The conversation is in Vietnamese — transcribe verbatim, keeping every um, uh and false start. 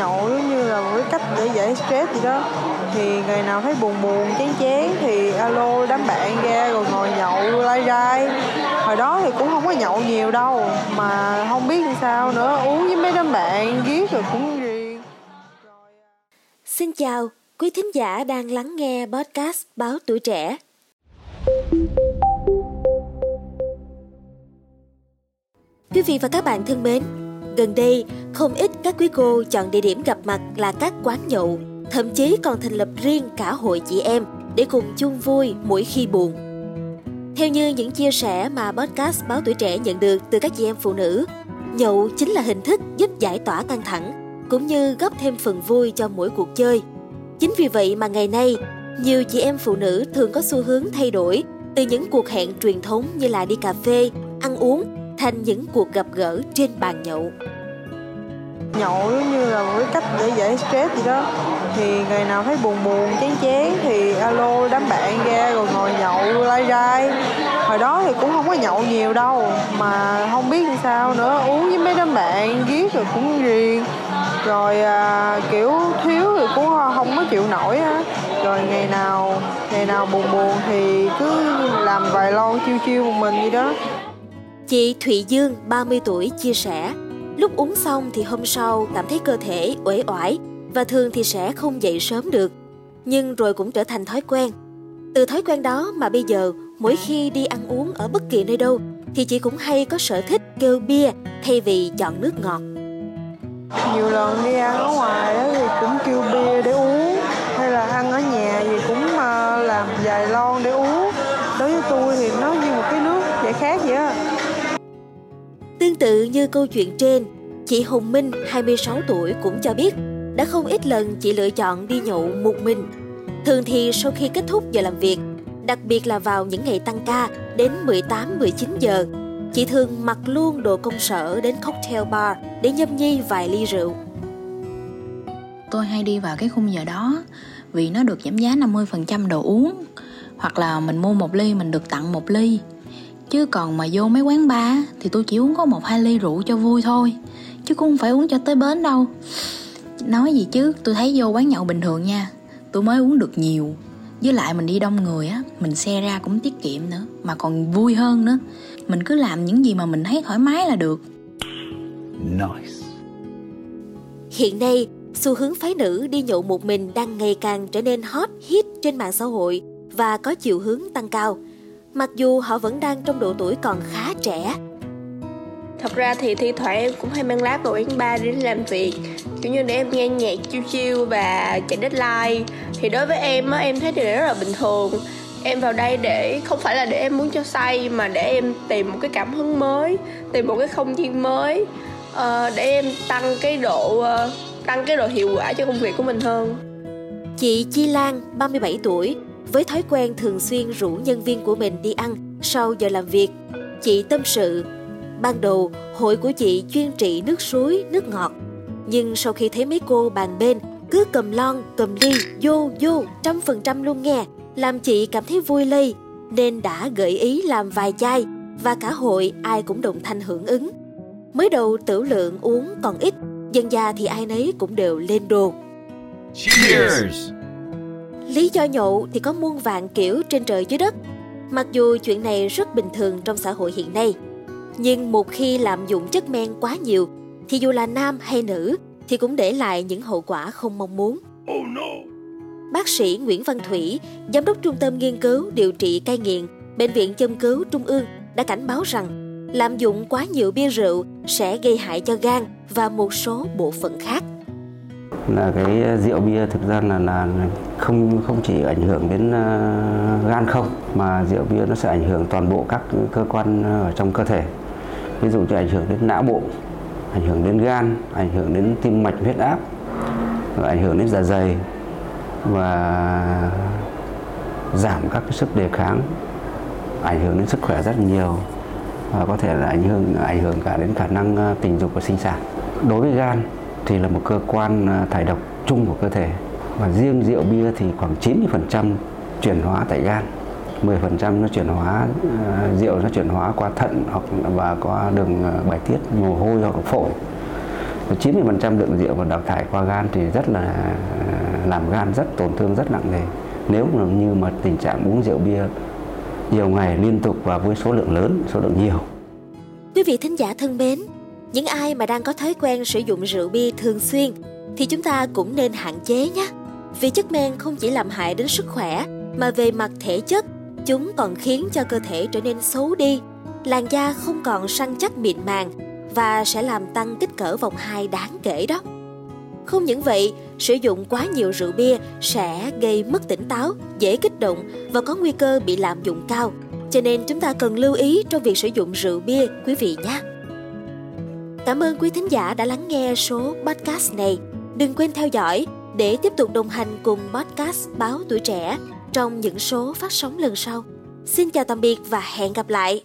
nhậu như là một cái cách để giải stress gì đó. Thì ngày nào thấy buồn buồn chán chán thì alo đám bạn ra rồi ngồi nhậu lai rai. Hồi đó thì cũng không có nhậu nhiều đâu, mà không biết làm sao nữa, uống với mấy đám bạn giết rồi cũng riêng. Xin chào quý thính giả đang lắng nghe podcast Báo Tuổi Trẻ. Quý vị và các bạn thân mến, gần đây không ít các quý cô chọn địa điểm gặp mặt là các quán nhậu, thậm chí còn thành lập riêng cả hội chị em để cùng chung vui mỗi khi buồn. Theo như những chia sẻ mà podcast Báo Tuổi Trẻ nhận được từ các chị em phụ nữ, nhậu chính là hình thức giúp giải tỏa căng thẳng, cũng như góp thêm phần vui cho mỗi cuộc chơi. Chính vì vậy mà ngày nay, nhiều chị em phụ nữ thường có xu hướng thay đổi từ những cuộc hẹn truyền thống như là đi cà phê, ăn uống, thành những cuộc gặp gỡ trên bàn nhậu. Nhậu như là một cái cách để giải stress gì đó. Thì ngày nào thấy buồn buồn chán chán thì alo đám bạn ra rồi ngồi nhậu lai rai. Hồi đó thì cũng không có nhậu nhiều đâu, mà không biết làm sao nữa, uống với mấy đám bạn giết rồi cũng riêng. Rồi à, kiểu thiếu thì cũng không có chịu nổi á. Rồi ngày nào ngày nào buồn buồn thì cứ làm vài lon chiêu chiêu một mình gì đó. Chị Thụy Dương, ba mươi tuổi, chia sẻ, lúc uống xong thì hôm sau cảm thấy cơ thể uể oải và thường thì sẽ không dậy sớm được, nhưng rồi cũng trở thành thói quen. Từ thói quen đó mà bây giờ, mỗi khi đi ăn uống ở bất kỳ nơi đâu, thì chị cũng hay có sở thích kêu bia thay vì chọn nước ngọt. Nhiều lần đi ăn ở ngoài đó thì cũng kêu bia để uống, hay là ăn ở nhà thì cũng làm vài lon để uống. Đối với tôi thì nó như một cái nước giải khát vậy á. Tương tự như câu chuyện trên, chị Hồng Minh, hai mươi sáu tuổi, cũng cho biết đã không ít lần chị lựa chọn đi nhậu một mình. Thường thì sau khi kết thúc giờ làm việc, đặc biệt là vào những ngày tăng ca đến mười tám mười chín giờ, chị thường mặc luôn đồ công sở đến cocktail bar để nhâm nhi vài ly rượu. Tôi hay đi vào cái khung giờ đó vì nó được giảm giá năm mươi phần trăm đồ uống, hoặc là mình mua một ly mình được tặng một ly. Chứ còn mà vô mấy quán bar thì tôi chỉ uống có một hai ly rượu cho vui thôi, chứ cũng không phải uống cho tới bến đâu. Nói gì chứ, tôi thấy vô quán nhậu bình thường nha, tôi mới uống được nhiều. Với lại mình đi đông người á, mình xe ra cũng tiết kiệm nữa, mà còn vui hơn nữa. Mình cứ làm những gì mà mình thấy thoải mái là được. Nice. Hiện nay, xu hướng phái nữ đi nhậu một mình đang ngày càng trở nên hot hit trên mạng xã hội và có chiều hướng tăng cao. Mặc dù họ vẫn đang trong độ tuổi còn khá trẻ. Thật ra thì thi thoảng em cũng hay mang laptop quán bar đến làm việc, kiểu như để em nghe nhạc chill chill và chạy deadline. Thì đối với em á, em thấy điều này rất là bình thường. Em vào đây để không phải là để em muốn cho say, mà để em tìm một cái cảm hứng mới, tìm một cái không gian mới, để em tăng cái độ tăng cái độ hiệu quả cho công việc của mình hơn. Chị Chi Lan, ba mươi bảy tuổi, với thói quen thường xuyên rủ nhân viên của mình đi ăn sau giờ làm việc, chị tâm sự, ban đầu hội của chị chuyên trị nước suối, nước ngọt. Nhưng sau khi thấy mấy cô bàn bên cứ cầm lon, cầm ly, vô vô, trăm phần trăm luôn nghe, làm chị cảm thấy vui lây, nên đã gợi ý làm vài chai và cả hội ai cũng đồng thanh hưởng ứng. Mới đầu tiểu lượng uống còn ít, dần dà thì ai nấy cũng đều lên đồ. Cheers! Lý do nhậu thì có muôn vạn kiểu trên trời dưới đất. Mặc dù chuyện này rất bình thường trong xã hội hiện nay, nhưng một khi lạm dụng chất men quá nhiều, thì dù là nam hay nữ, thì cũng để lại những hậu quả không mong muốn. Oh no. Bác sĩ Nguyễn Văn Thủy, Giám đốc Trung tâm Nghiên cứu Điều trị Cai nghiện, Bệnh viện Châm cứu Trung ương đã cảnh báo rằng lạm dụng quá nhiều bia rượu sẽ gây hại cho gan và một số bộ phận khác. Là cái rượu bia thực ra là, là không không chỉ ảnh hưởng đến uh, gan không, mà rượu bia nó sẽ ảnh hưởng toàn bộ các cơ quan ở trong cơ thể. Ví dụ như ảnh hưởng đến não bộ, ảnh hưởng đến gan, ảnh hưởng đến tim mạch huyết áp, và ảnh hưởng đến dạ dày, và giảm các cái sức đề kháng, ảnh hưởng đến sức khỏe rất nhiều, và có thể là ảnh hưởng ảnh hưởng cả đến khả năng tình dục và sinh sản. Đối với gan thì là một cơ quan thải độc chung của cơ thể, và riêng rượu bia thì khoảng chín mươi phần trăm chuyển hóa tại gan, mười phần trăm nó chuyển hóa rượu nó chuyển hóa qua thận hoặc và qua đường bài tiết, mồ hôi hoặc phổi. chín mươi phần trăm lượng rượu và đào thải qua gan thì rất là làm gan rất tổn thương rất nặng nề. Nếu như mà tình trạng uống rượu bia nhiều ngày liên tục và với số lượng lớn, số lượng nhiều. Quý vị thính giả thân mến, những ai mà đang có thói quen sử dụng rượu bia thường xuyên thì chúng ta cũng nên hạn chế nhé. Vì chất men không chỉ làm hại đến sức khỏe mà về mặt thể chất, chúng còn khiến cho cơ thể trở nên xấu đi, làn da không còn săn chắc mịn màng và sẽ làm tăng kích cỡ vòng hai đáng kể đó. Không những vậy, sử dụng quá nhiều rượu bia sẽ gây mất tỉnh táo, dễ kích động và có nguy cơ bị lạm dụng cao. Cho nên chúng ta cần lưu ý trong việc sử dụng rượu bia, quý vị nhé. Cảm ơn quý thính giả đã lắng nghe số podcast này. Đừng quên theo dõi để tiếp tục đồng hành cùng podcast Báo Tuổi Trẻ trong những số phát sóng lần sau. Xin chào tạm biệt và hẹn gặp lại.